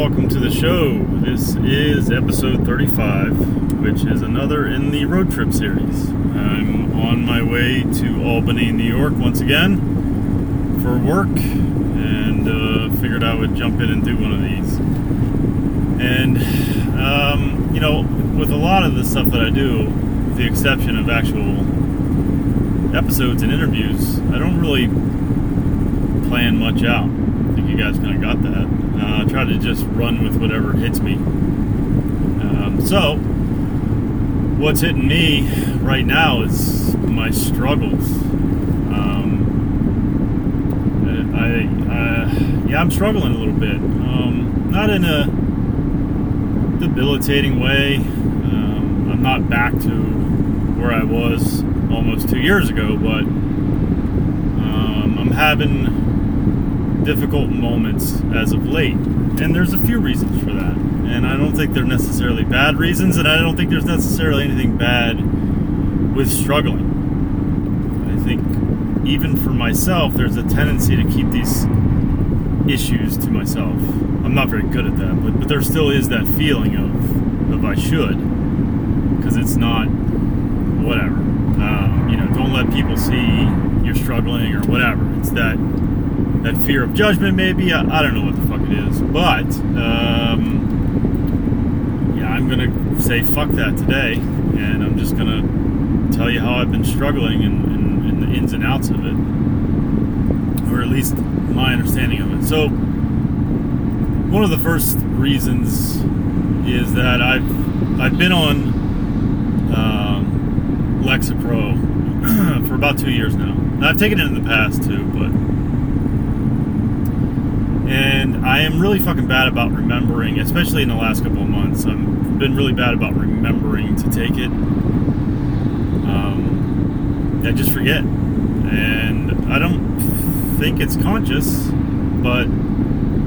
welcome to the show. This is episode 35, which is another in the road trip series. I'm on my way to Albany, New York once again for work, and figured I would jump in and do one of these. And, you know, with a lot of the stuff that I do, with the exception of actual episodes and interviews, I don't really plan much out. I think you guys kind of got that. I try to just run with whatever hits me. So, what's hitting me right now is my struggles. I'm struggling a little bit. Not in a debilitating way. I'm not back to where I was almost 2 years ago, but I'm having difficult moments as of late, and there's a few reasons for that, and I don't think they're necessarily bad reasons, and I don't think there's necessarily anything bad with struggling. I think even for myself, there's a tendency to keep these issues to myself. I'm not very good at that, but there still is that feeling of I should, because it's not whatever. You know, don't let people see you're struggling or whatever. It's that fear of judgment, maybe. I don't know what the fuck it is, but I'm gonna say fuck that today, and I'm just gonna tell you how I've been struggling and the ins and outs of it, or at least my understanding of it. So, one of the first reasons is that I've been on Lexapro for about 2 years now. And I've taken it in the past too, and I am really fucking bad about remembering, especially in the last couple of months. I've been really bad about remembering to take it. I just forget, and I don't think it's conscious, but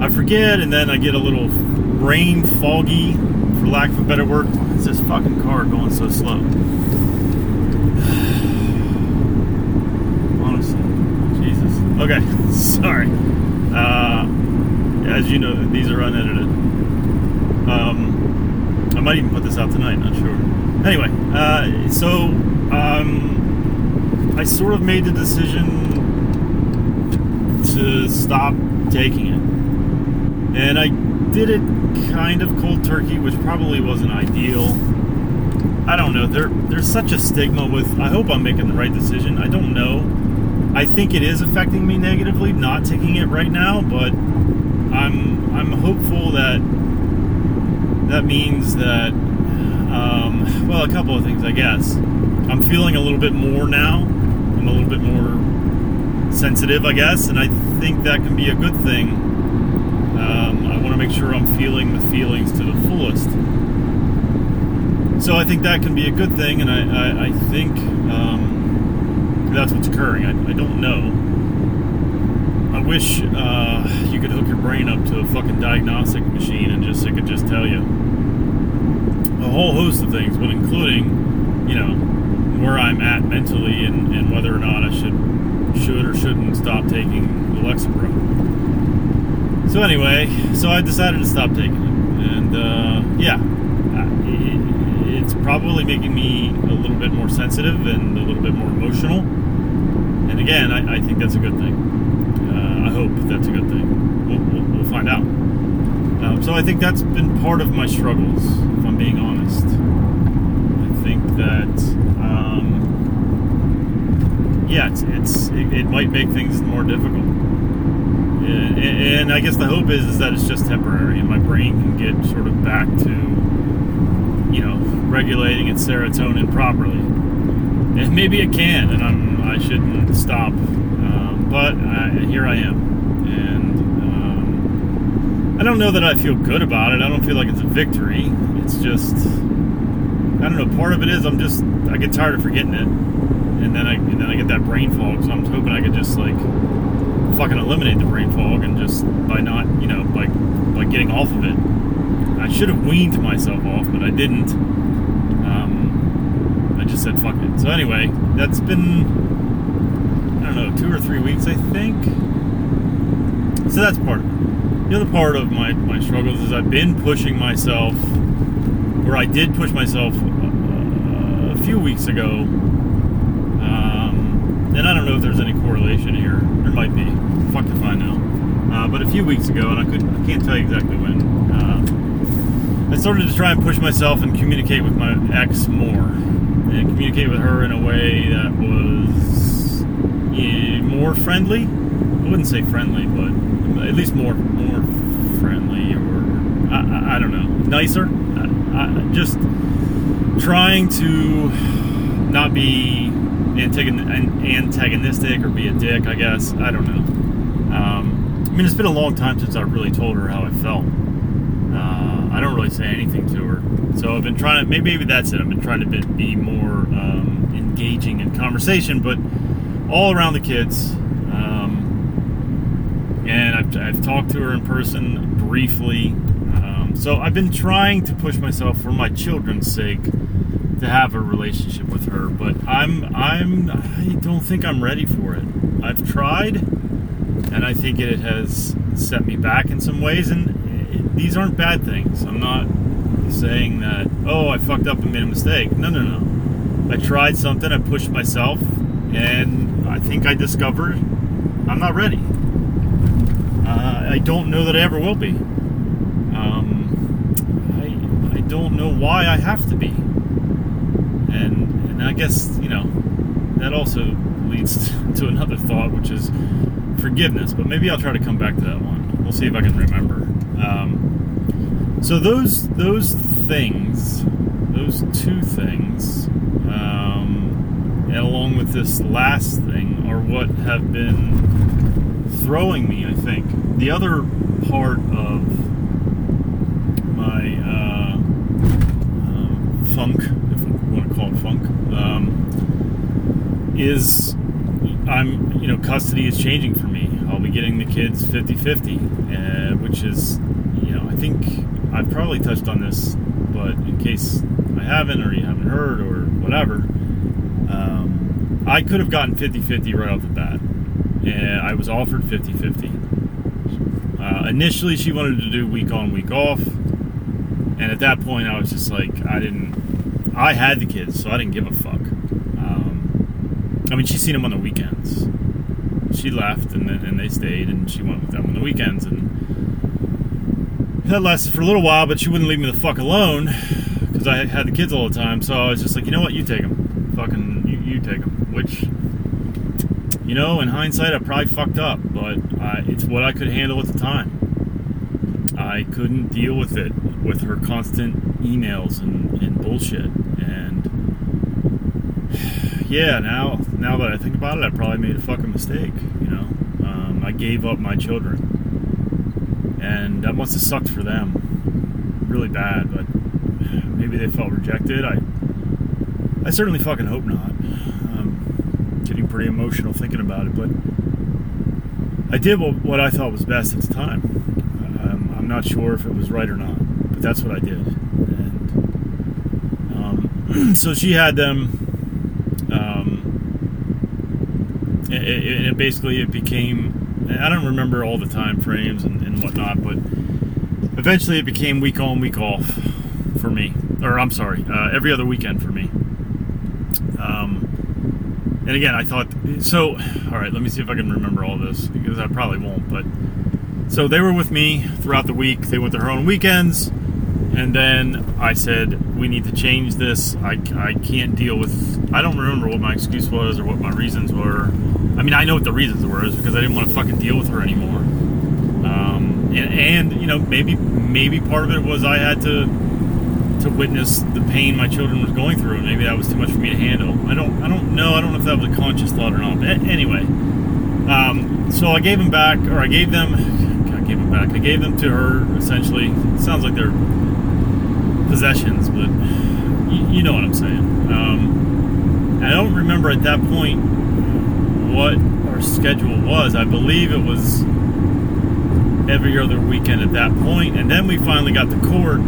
I forget, and then I get a little brain foggy, for lack of a better word. Why is this fucking car going so slow? Honestly, Jesus. Okay, sorry. As you know, these are unedited. I might even put this out tonight, not sure. Anyway, I sort of made the decision to stop taking it. And I did it kind of cold turkey, which probably wasn't ideal. I don't know. There's such a stigma with, I hope I'm making the right decision. I don't know. I think it is affecting me negatively, not taking it right now, but I'm hopeful that means that, a couple of things, I guess. I'm feeling a little bit more now. I'm a little bit more sensitive, I guess, and I think that can be a good thing. I want to make sure I'm feeling the feelings to the fullest. So I think that can be a good thing, and I think that's what's occurring. I don't know. I wish you could hook your brain up to a fucking diagnostic machine and it could just tell you a whole host of things, but including, you know, where I'm at mentally and whether or not I should or shouldn't stop taking the Lexapro. So anyway, I decided to stop taking it, and it's probably making me a little bit more sensitive and a little bit more emotional, and again, I think that's a good thing. I hope that's a good thing. We'll find out. So I think that's been part of my struggles, if I'm being honest. I think that it might make things more difficult, and I guess the hope is that it's just temporary, and my brain can get sort of back to, you know, regulating its serotonin properly, and maybe it can, and I shouldn't stop, here I am, and I don't know that I feel good about it. I don't feel like it's a victory. It's just, I don't know, part of it is I get tired of forgetting it. And then I get that brain fog, so I'm hoping I could just, like, fucking eliminate the brain fog, and just by not, you know, by getting off of it. I should have weaned myself off, but I didn't. I just said fuck it. So anyway, that's been, I don't know, 2 or 3 weeks, I think. So that's part of it. The other part of my struggles is I've been pushing myself, or I did push myself a few weeks ago, and I don't know if there's any correlation here. There might be. Fuck if I know. But a few weeks ago, and I can't tell you exactly when, I started to try and push myself and communicate with my ex more, and communicate with her in a way that was more friendly. I wouldn't say friendly, but at least more friendly, or I don't know, nicer. I just trying to not be antagonistic or be a dick, I guess. I don't know. I mean, it's been a long time since I really told her how I felt. I don't really say anything to her. So I've been trying to, maybe that's it. I've been trying to be more engaging in conversation, but all around the kids. And I've talked to her in person briefly. So I've been trying to push myself for my children's sake to have a relationship with her, but I don't think I'm ready for it. I've tried, and I think it has set me back in some ways, and these aren't bad things. I'm not saying that, oh, I fucked up and made a mistake. No. I tried something, I pushed myself, and I think I discovered I'm not ready. I don't know that I ever will be. I don't know why I have to be. And I guess, you know, that also leads to another thought, which is forgiveness, but maybe I'll try to come back to that one. We'll see if I can remember. So those two things, and along with this last thing, are what have been throwing me, I think. The other part of my funk, if you want to call it funk, is custody is changing for me. I'll be getting the kids 50-50, which is, I think I've probably touched on this, but in case I haven't or you haven't heard or whatever, I could have gotten 50-50 right off the bat. And I was offered 50-50. Initially, she wanted to do week on, week off. And at that point, I was just like, I had the kids, so I didn't give a fuck. I mean, she's seen them on the weekends. She left, and they stayed, and she went with them on the weekends, and that lasted for a little while, but she wouldn't leave me the fuck alone, because I had the kids all the time, so I was just like, you know what, you take them. Fucking, you take them. Which, in hindsight, I probably fucked up, but it's what I could handle at the time. I couldn't deal with it, with her constant emails and bullshit, and yeah, now that I think about it, I probably made a fucking mistake, I gave up my children, and that must have sucked for them, really bad, but maybe they felt rejected. I certainly fucking hope not. I'm getting pretty emotional thinking about it, but I did what I thought was best at the time. I'm not sure if it was right or not, but that's what I did, and so she had them. It basically, it became, I don't remember all the time frames and whatnot, but eventually it became week on, week off for me. Or I'm sorry, every other weekend for me. And again, I thought, so, all right, let me see if I can remember all this, because I probably won't. But so they were with me throughout the week. They went to her own weekends. And then I said, we need to change this. I can't deal with, I don't remember what my excuse was or what my reasons were. I mean, I know what the reasons were. It's because I didn't want to fucking deal with her anymore. And maybe part of it was I had to witness the pain my children was going through. And maybe that was too much for me to handle. I don't know. I don't know if that was a conscious thought or not. But anyway, so I gave them back, or I gave them to her, essentially. It sounds like they're possessions, but you know what I'm saying. I don't remember at that point what our schedule was. I believe it was every other weekend at that point, and then we finally got to court,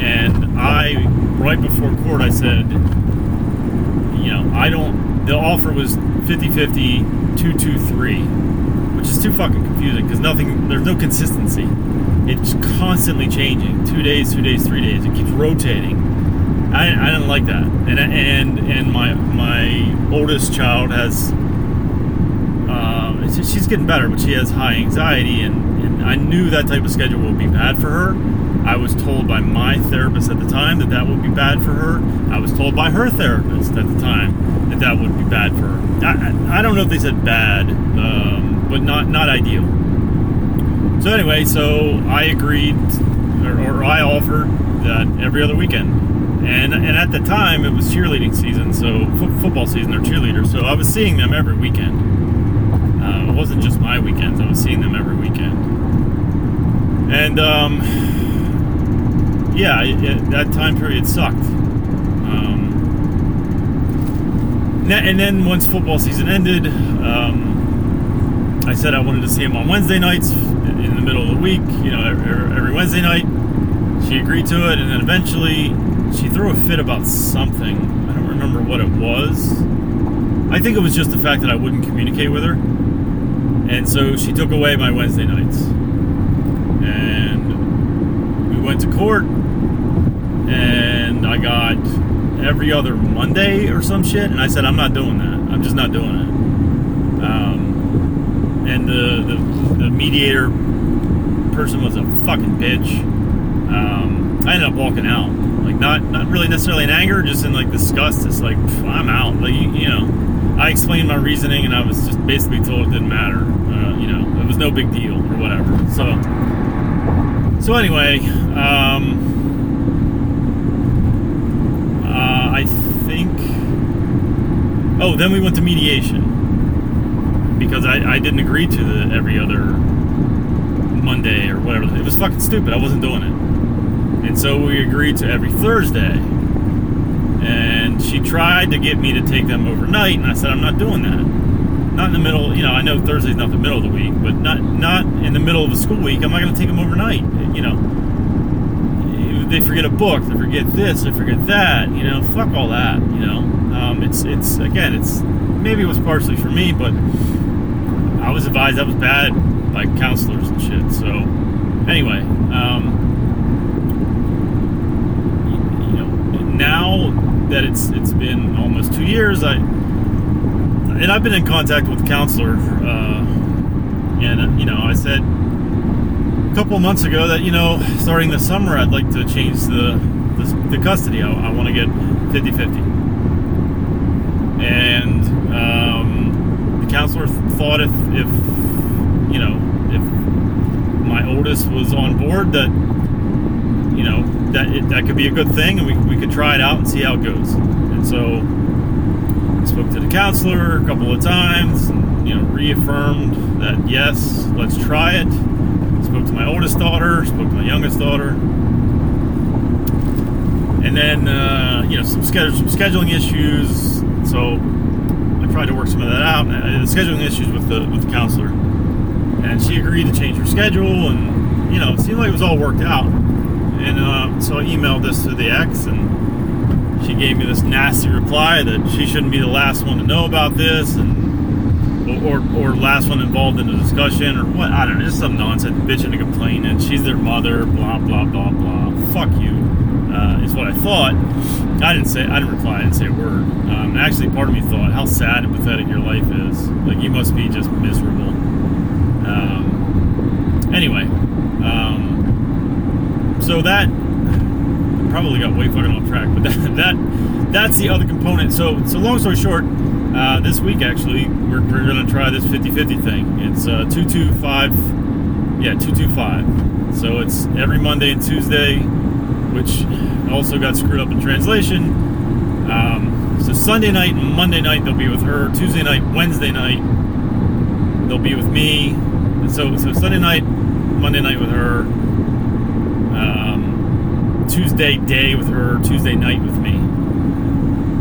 and right before court, I said, the offer was 50-50, 2-2-3, which is too fucking confusing because there's no consistency. It's constantly changing. 2 days, 3 days. It keeps rotating. I didn't like that. And my oldest child has, she's getting better, but she has high anxiety, and I knew that type of schedule would be bad for her. I was told by my therapist at the time that would be bad for her. I was told by her therapist at the time that would be bad for her. I don't know if they said bad, but not ideal. So anyway, I agreed, or I offered that every other weekend. And at the time, it was cheerleading season, so football season, they're cheerleaders. So I was seeing them every weekend. It wasn't just my weekends. I was seeing them every weekend. And, that time period sucked. And then once football season ended, I said I wanted to see him on Wednesday nights in the middle of the week, every Wednesday night. She agreed to it, and then eventually she threw a fit about something. I don't remember what it was. I think it was just the fact that I wouldn't communicate with her. And so she took away my Wednesday nights. And we went to court, and I got every other Monday or some shit, and I said, I'm not doing that. I'm just not doing it. And the mediator person was a fucking bitch. I ended up walking out. Not really necessarily in anger, just in disgust. It's I'm out. I explained my reasoning, and I was just basically told it didn't matter. It was no big deal or whatever. So anyway, I think. Oh, then we went to mediation because I didn't agree to the every other Monday or whatever. It was fucking stupid. I wasn't doing it. And so we agreed to every Thursday. And she tried to get me to take them overnight, and I said, I'm not doing that. Not in the middle, I know Thursday's not the middle of the week, but not in the middle of a school week. I'm not going to take them overnight, They forget a book, they forget this, they forget that, fuck all that, It's maybe it was partially for me, but I was advised that was bad by counselors and shit. So, anyway, now that it's been almost 2 years, I've been in contact with the counselor, and I said a couple months ago that starting this summer I'd like to change the custody. I want to get 50-50, and the counselor thought if my oldest was on board that that could be a good thing, and we could try it out and see how it goes. And so I spoke to the counselor a couple of times, and, reaffirmed that, yes, let's try it. Spoke to my oldest daughter, spoke to my youngest daughter. And then, some scheduling issues. So I tried to work some of that out, and scheduling issues with the counselor. And she agreed to change her schedule, and, it seemed like it was all worked out. And so I emailed this to the ex, and she gave me this nasty reply that she shouldn't be the last one to know about this, and or last one involved in the discussion, or what, I don't know, just some nonsense, bitching and complaining, and she's their mother, blah, blah, blah, blah, fuck you, is what I thought. I didn't reply, I didn't say a word. Actually, part of me thought, how sad and pathetic your life is. You must be just miserable. So that probably got way fucking off track, but that's the other component. So long story short, this week actually we're gonna try this 50-50 thing. It's 2-2-5. So it's every Monday and Tuesday, which also got screwed up in translation. So Sunday night and Monday night they'll be with her. Tuesday night, Wednesday night they'll be with me. And so Sunday night, Monday night with her. Tuesday day with her, Tuesday night with me,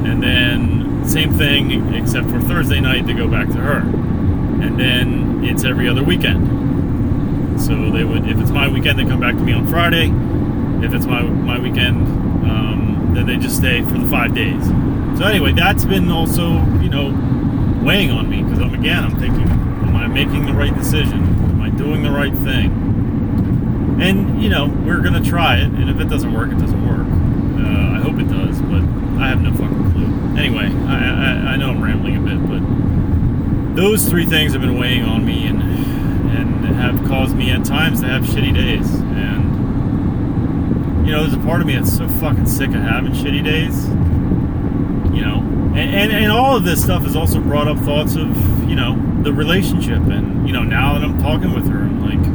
and then same thing except for Thursday night to go back to her, and then it's every other weekend. So they would, if it's my weekend, they come back to me on Friday. If it's my weekend, then they just stay for the 5 days. So anyway, that's been also weighing on me because I'm thinking, am I I making the right decision? Am I doing the right thing? And, you know, we're going to try it, and if it doesn't work, it doesn't work. I hope it does, but I have no fucking clue. Anyway, I know I'm rambling a bit, but those three things have been weighing on me and have caused me at times to have shitty days. And, you know, there's a part of me that's so fucking sick of having shitty days, you know. And all of this stuff has also brought up thoughts of, you know, the relationship. And, you know, now that I'm talking with her, I'm like,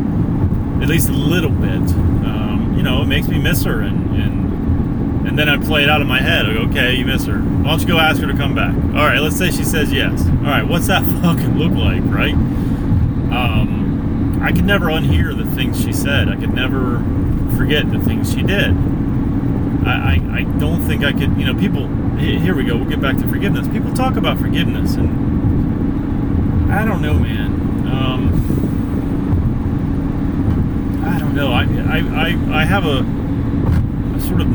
at least a little bit, you know, it makes me miss her. And then I play it out of my head. I go, okay, you miss her. Why don't you go ask her to come back? All right, let's say she says yes. All right, what's that fucking look like, right? I could never unhear the things she said. I could never forget the things she did. I don't think I could, you know, people, here we go, we'll get back to forgiveness. People talk about forgiveness, and I don't know, man. I don't know. I have a sort of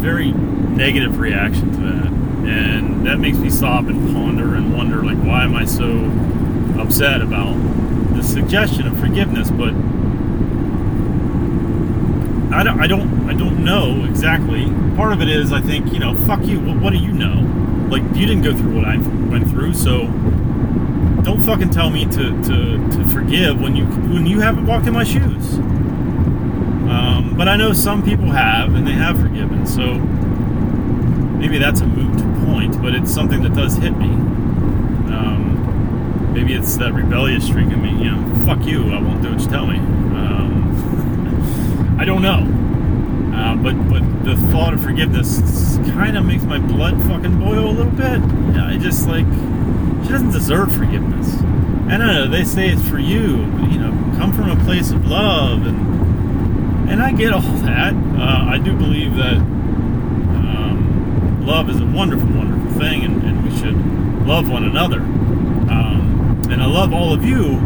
very negative reaction to that, and that makes me sob and ponder and wonder, like, why am I so upset about the suggestion of forgiveness? But I don't know exactly. Part of it is, I think, you know, fuck you. What do you know? Like, you didn't go through what I went through, so don't fucking tell me to forgive when you haven't walked in my shoes. But I know some people have, and they have forgiven. So maybe that's a moot point, but it's something that does hit me. Maybe it's that rebellious streak in me. You know, fuck you. I won't do what you tell me. I don't know, but the thought of forgiveness kind of makes my blood fucking boil a little bit. You know, I just, like, she doesn't deserve forgiveness. And I don't know, they say it's for you, but, you know, come from a place of love, and I get all that. I do believe that love is a wonderful, wonderful thing, and we should love one another. And I love all of you.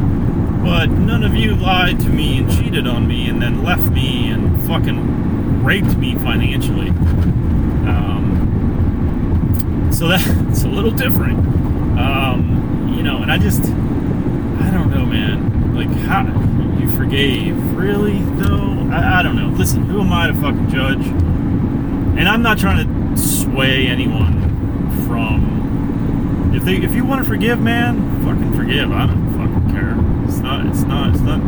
But none of you lied to me and cheated on me and then left me and fucking raped me financially. So that's a little different. You know, and I don't know, man. Like, how you forgave? Really, though? I don't know. Listen, who am I to fucking judge? And I'm not trying to sway anyone from... If you want to forgive, man, fucking forgive. I don't fucking care. It's not, you know,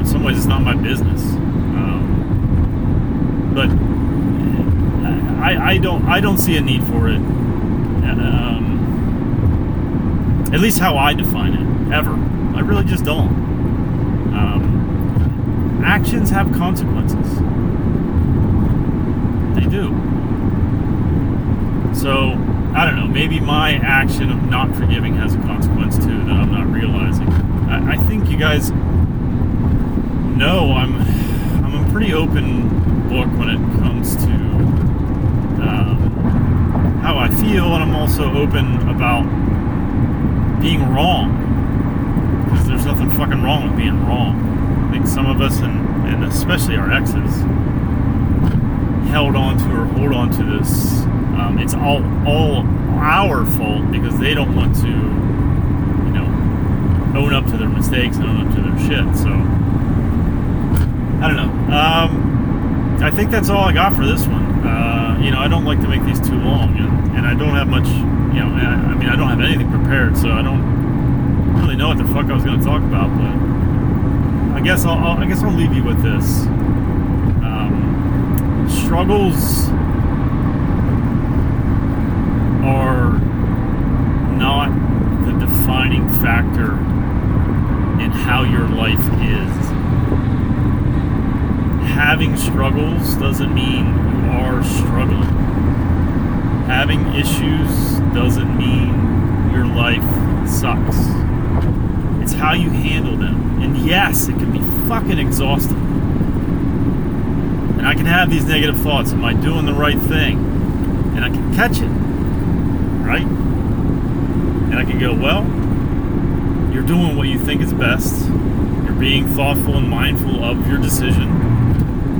in some ways it's not my business. But I don't see a need for it. At least how I define it, ever. I really just don't. Actions have consequences. They do. So, I don't know, maybe my action of not forgiving has a consequence too that I'm not realizing. I think you guys know I'm a pretty open book when it comes to how I feel, and I'm also open about being wrong, because there's nothing fucking wrong with being wrong. I think some of us, and especially our exes, held on to or hold on to this. It's all our fault because they don't want to own up to their mistakes and own up to their shit. So I don't know. I think that's all I got for this one. You know, I don't like to make these too long, and I don't have much, you know, I mean, I don't have anything prepared, so I don't really know what the fuck I was going to talk about, but I guess I'll leave you with this. Struggles are not the defining factor in how your life is. Having struggles doesn't mean you are struggling. Having issues doesn't mean your life sucks. It's how you handle them. And yes, it can be fucking exhausting. And I can have these negative thoughts. Am I doing the right thing? And I can catch it, right? And I can go, well, you're doing what you think is best. You're being thoughtful and mindful of your decision.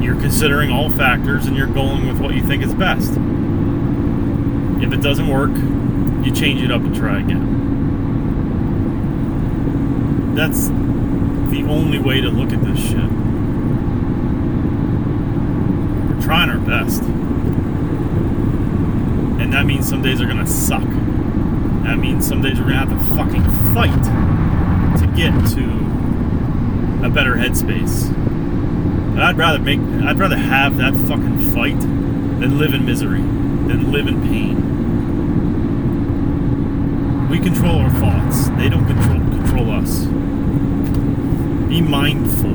You're considering all factors, and you're going with what you think is best. If it doesn't work, you change it up and try again. That's the only way to look at this shit. We're trying our best. And that means some days are gonna suck. That means some days we're gonna have to fucking fight to get to a better headspace. And I'd rather have that fucking fight than live in misery, than live in pain. We control our thoughts. They don't control us. Be mindful.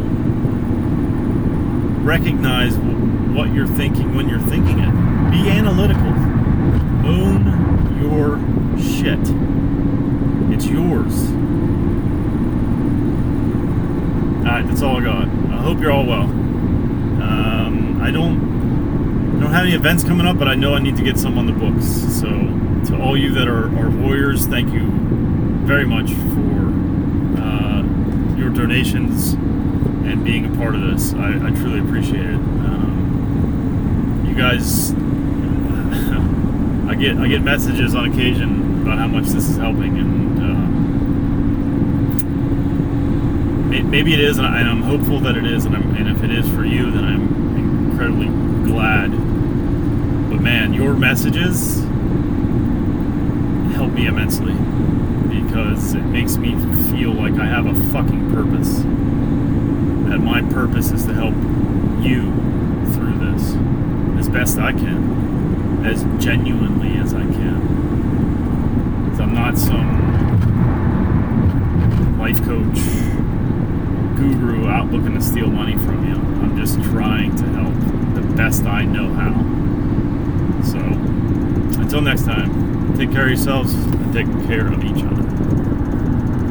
Recognize what you're thinking when you're thinking it. Be analytical. Own your shit. It's yours. Alright, that's all I got. I hope you're all well. I don't have any events coming up, but I know I need to get some on the books. So, to all you that are warriors, thank you very much for your donations and being a part of this. I truly appreciate it. You guys, I get messages on occasion about how much this is helping, and maybe it is, and I'm hopeful that it is, and if it is for you, then I'm incredibly glad. But man, your messages help me immensely, because it makes me feel like I have a fucking purpose, that my purpose is to help you through this as best I can, as genuinely as I can. Because I'm not some life coach guru out looking to steal money from you. I'm just trying to help the best I know how. So, until next time, take care of yourselves and take care of each other.